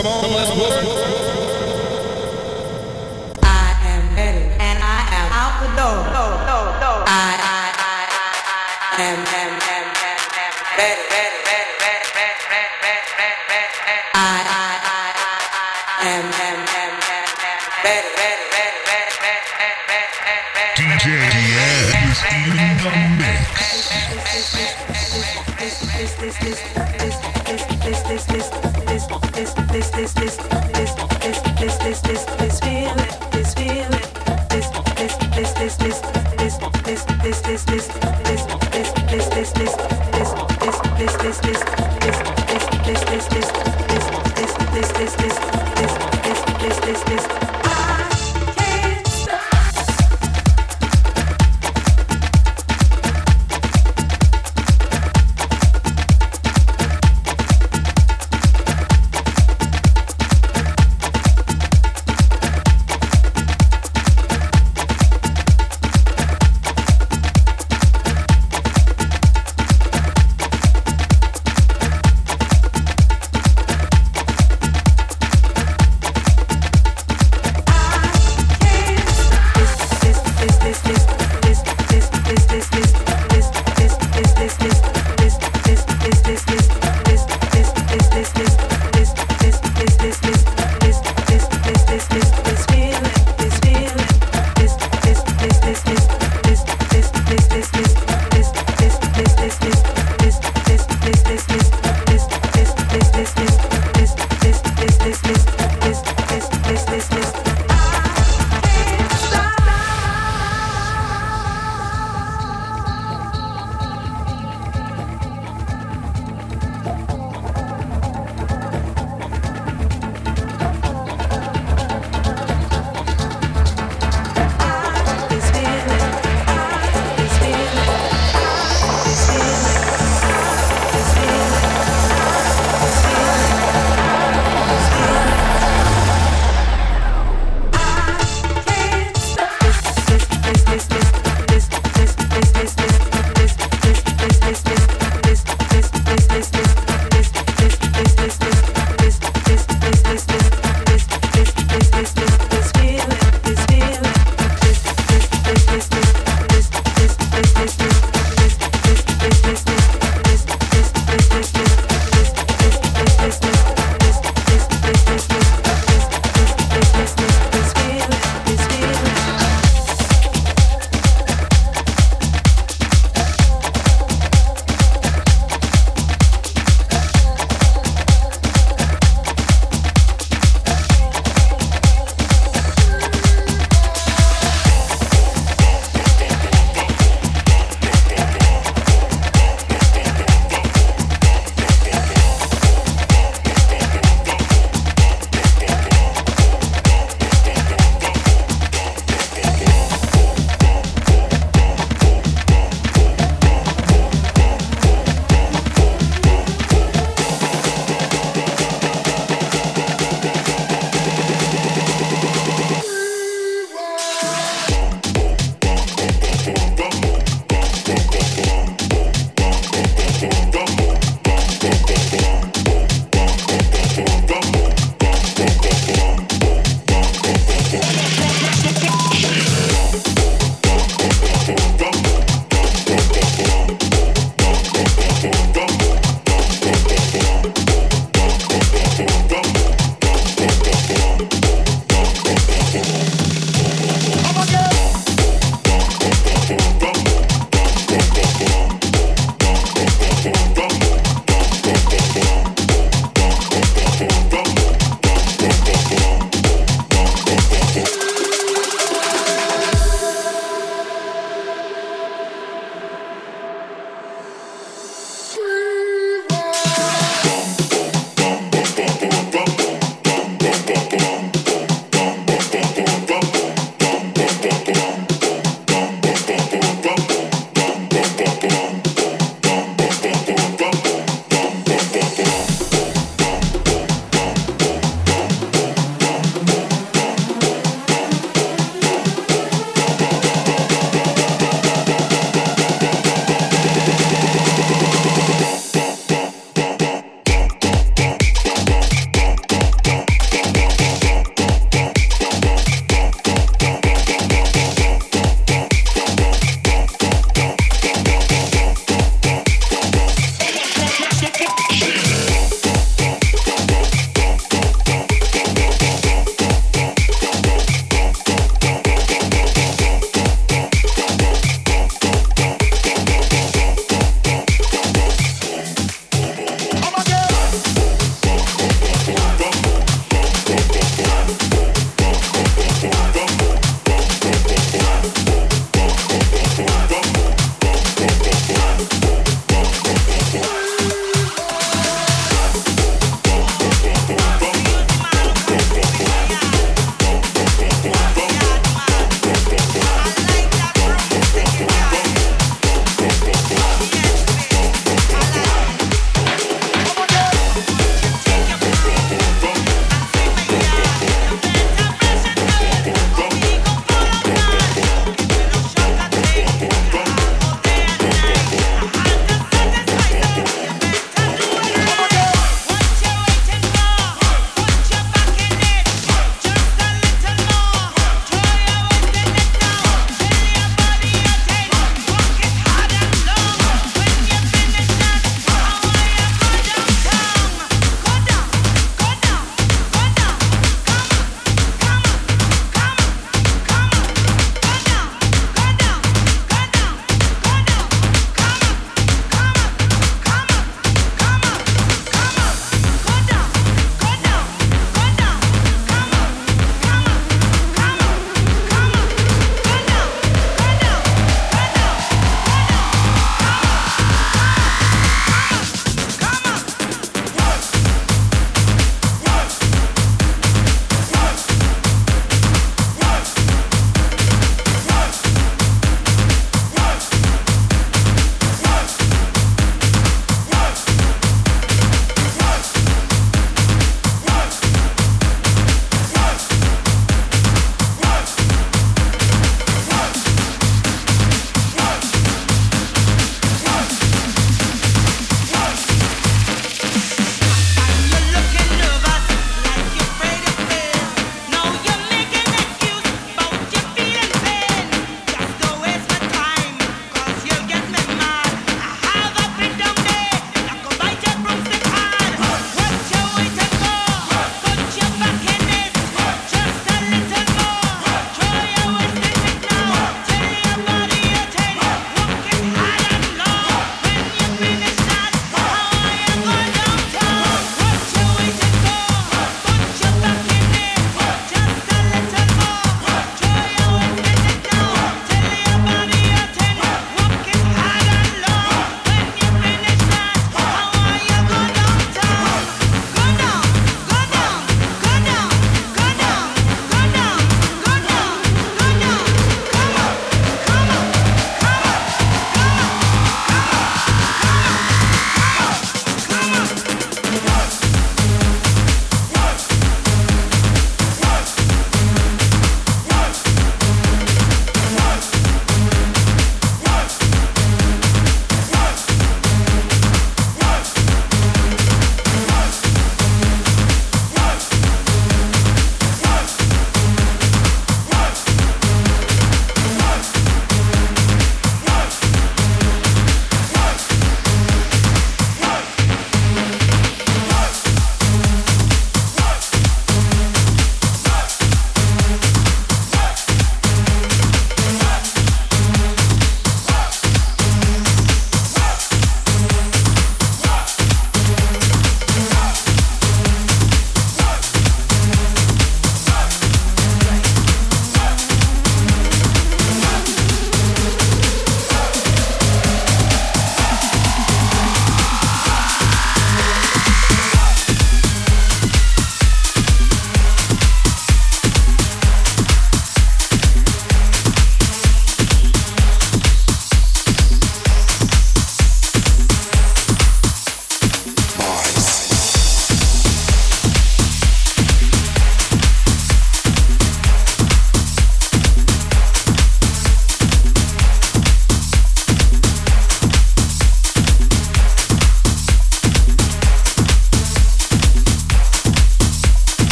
Come on, let's work. I am ready and I am out the door.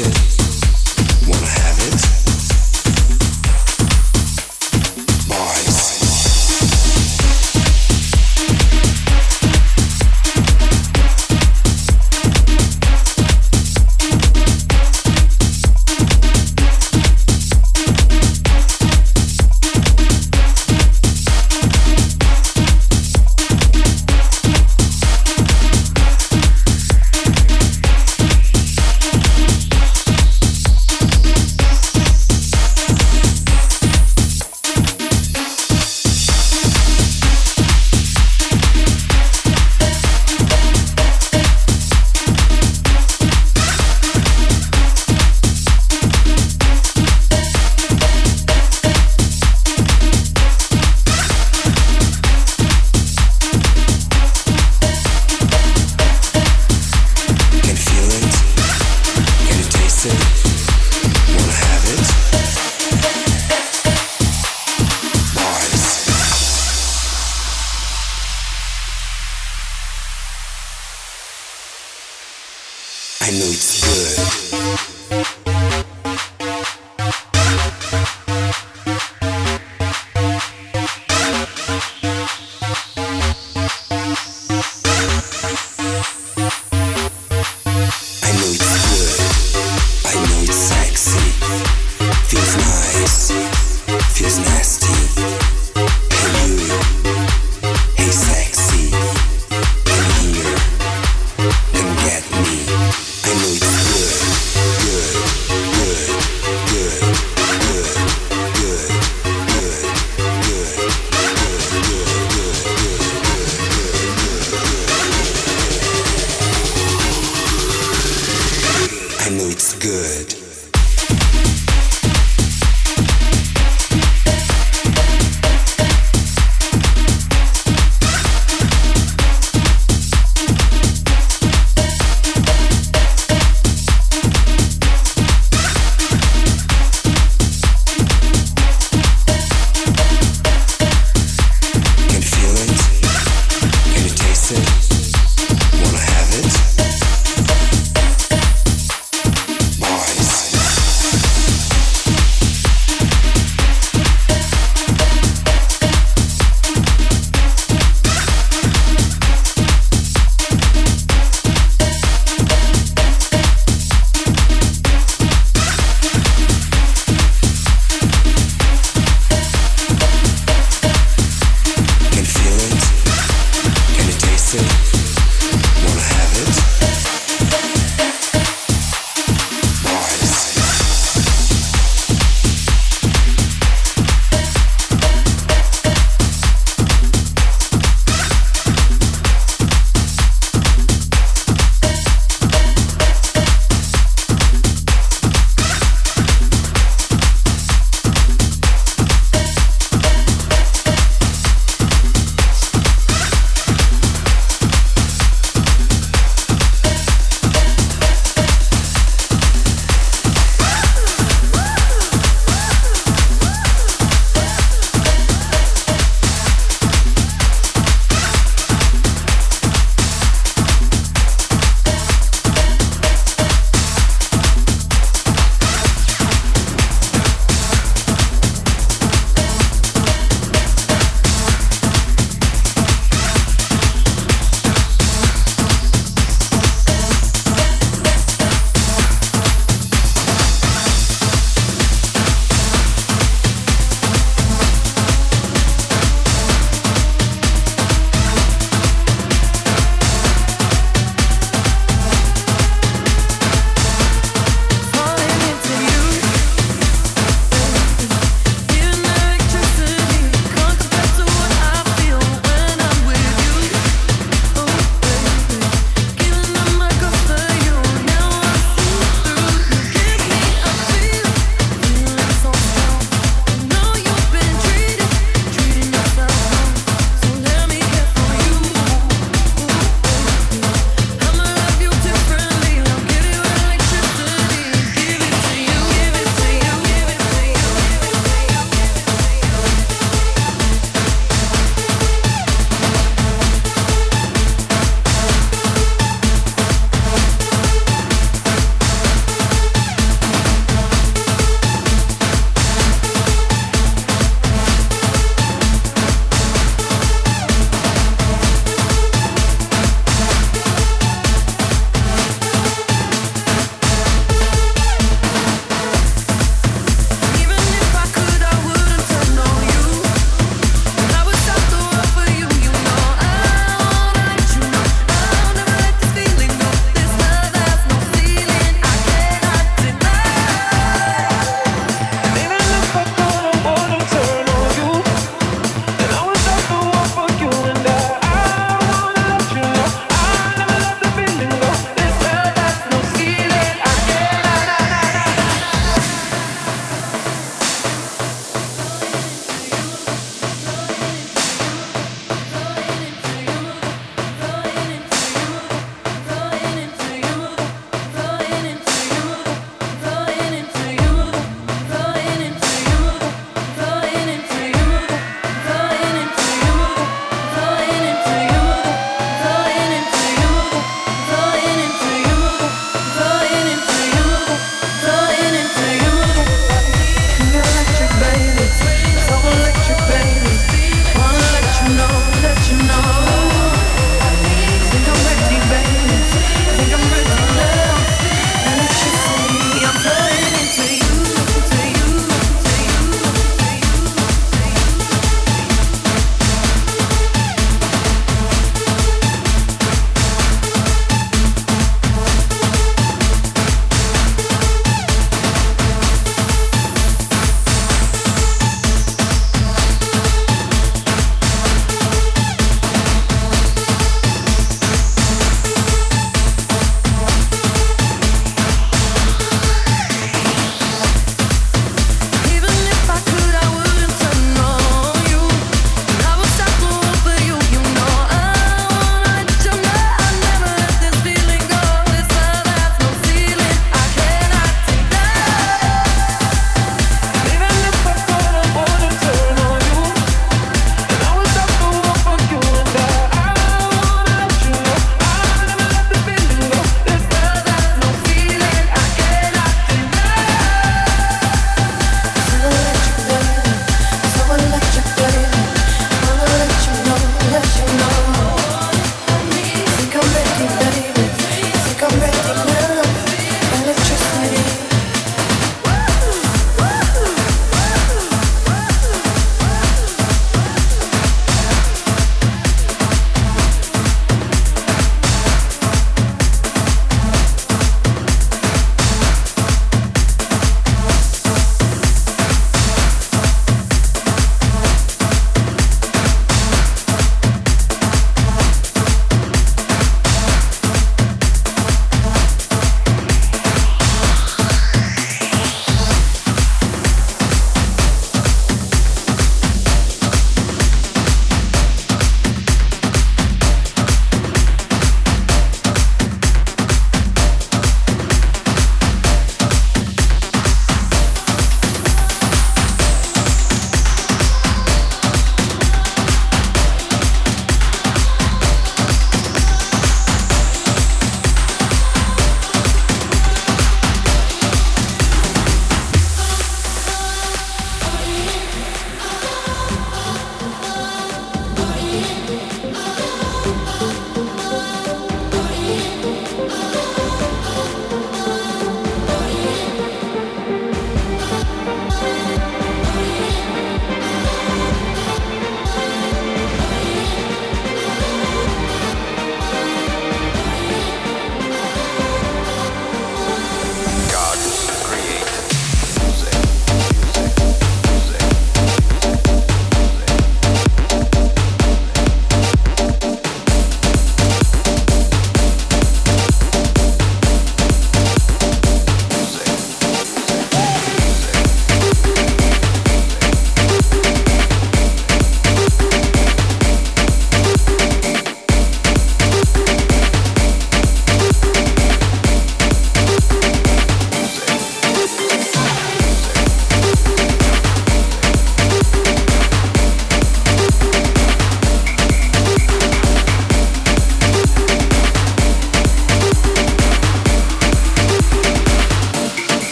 Nice.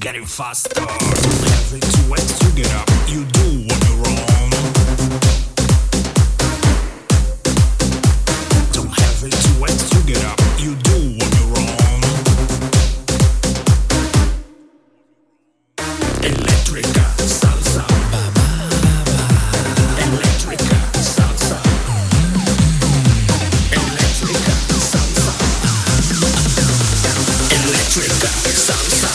getting faster. Every 2 weeks you get up, you do what you're wrong. Don't every 2 weeks you get up, you do what you're wrong. Electrica, salsa, baba, baba. Electrica, salsa. Electrica, salsa. Electrica, salsa.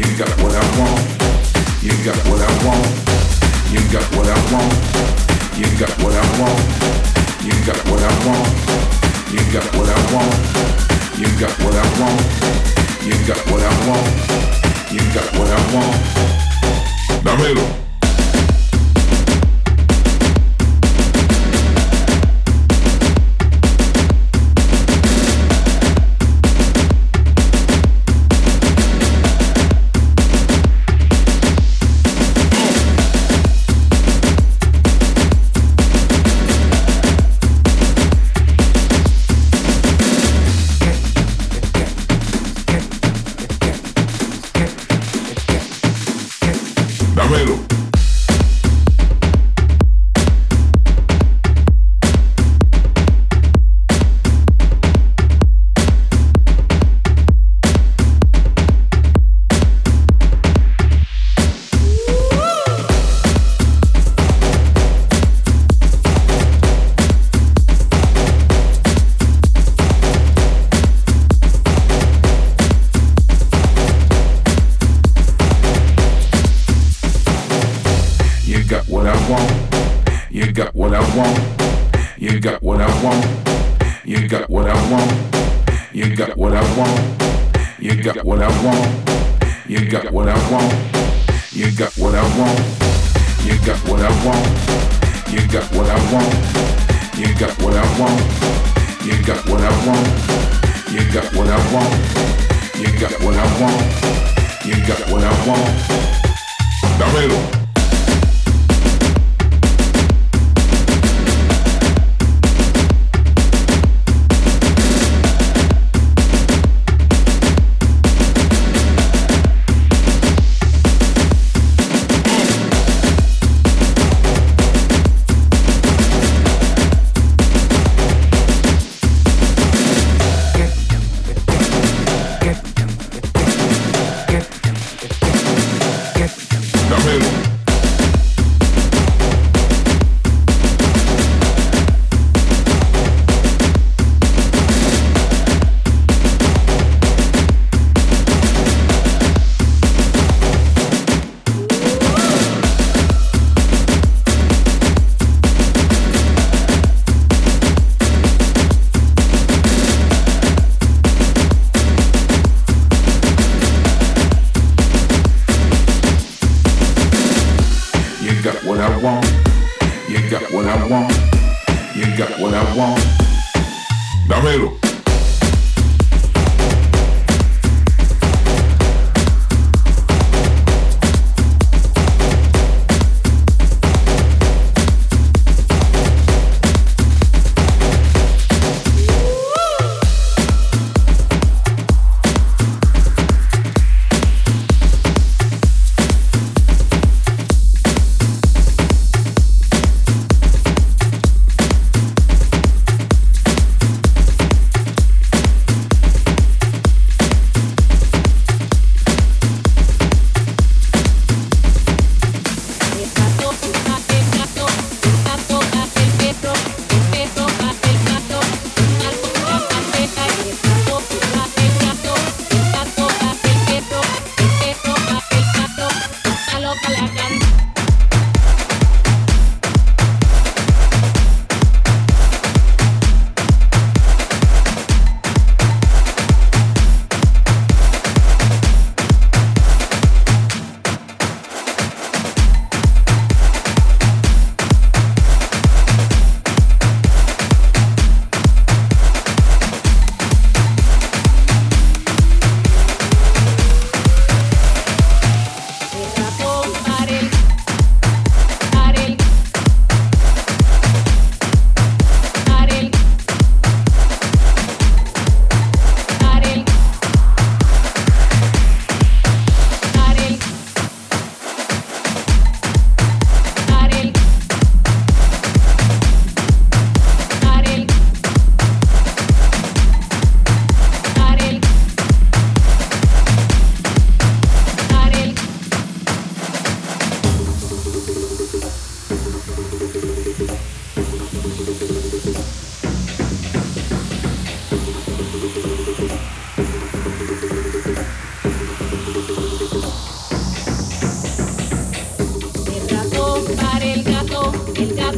You got what I want. You got what I want. You got what I want. You got what I want. You got what I want. You got what I want. You got what I want. You got what I want. You got what I want. Dámelo. Get them.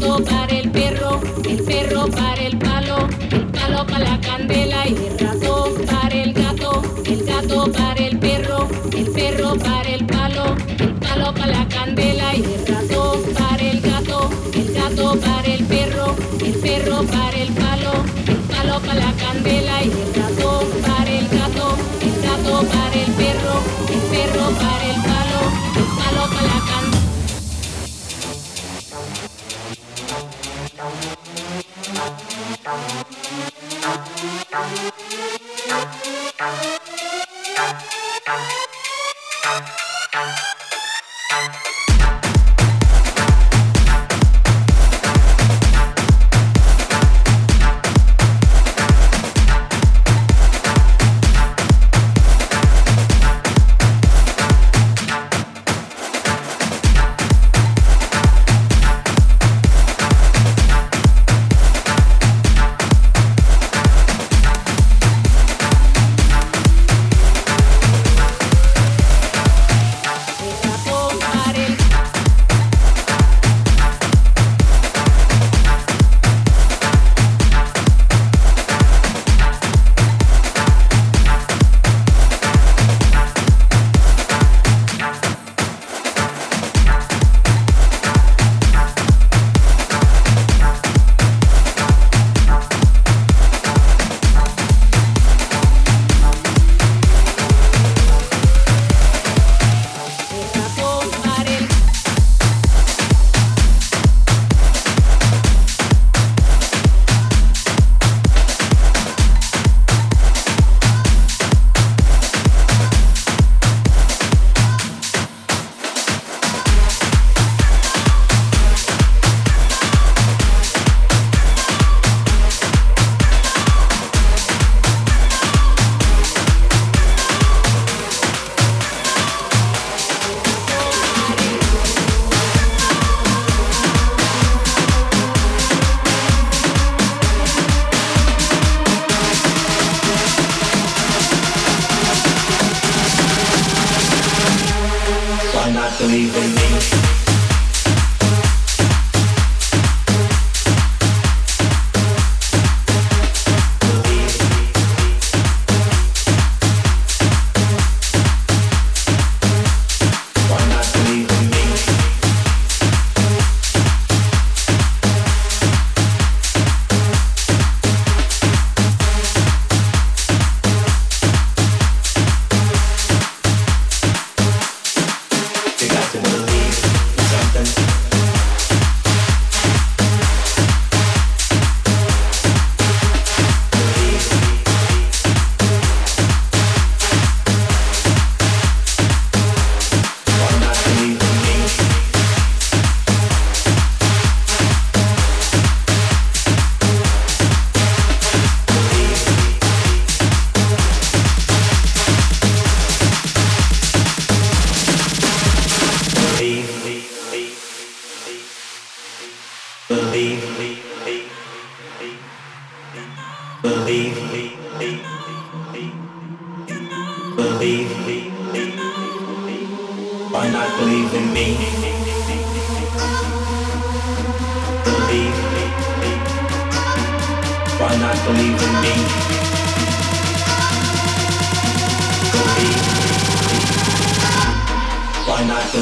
gato para el perro para el palo para la candela y el ratón para el gato para el perro para el palo para la candela y el ratón para el gato para el perro para el palo para la candela y el ratón para el gato para el perro para el palo para la candela.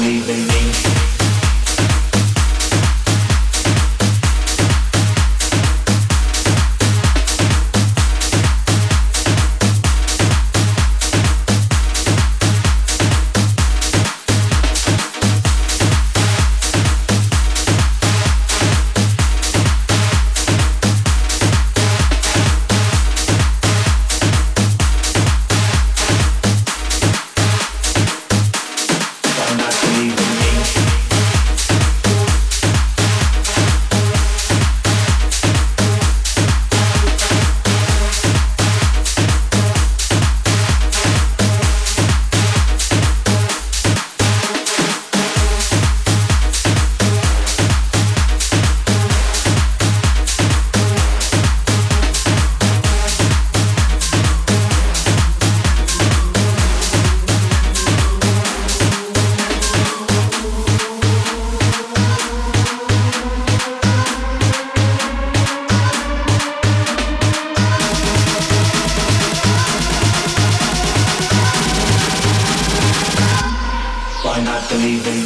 Believe in me. why not believe in me?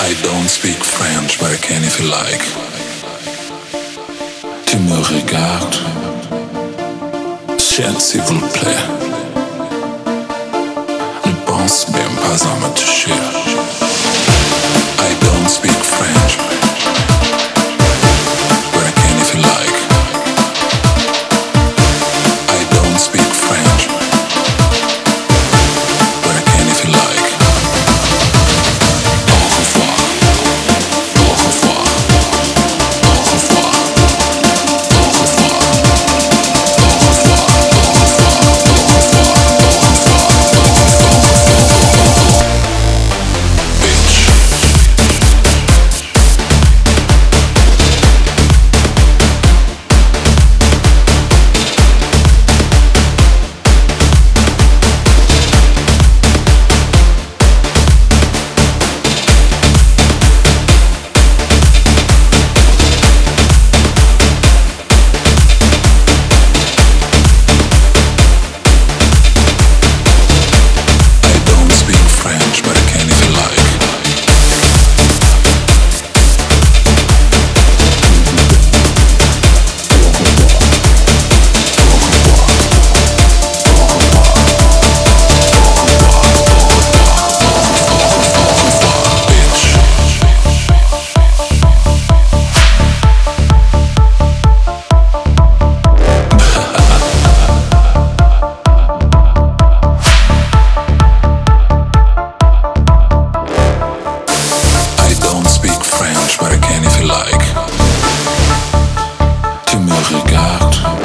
I don't speak French, but I can if you like. Tu me regardes, tiens s'il vous plaît. Ne pense même pas à me toucher. I don't speak French, but I can if you like. I don't speak French, but I can if you like. But I can if you like. Tu me regardes.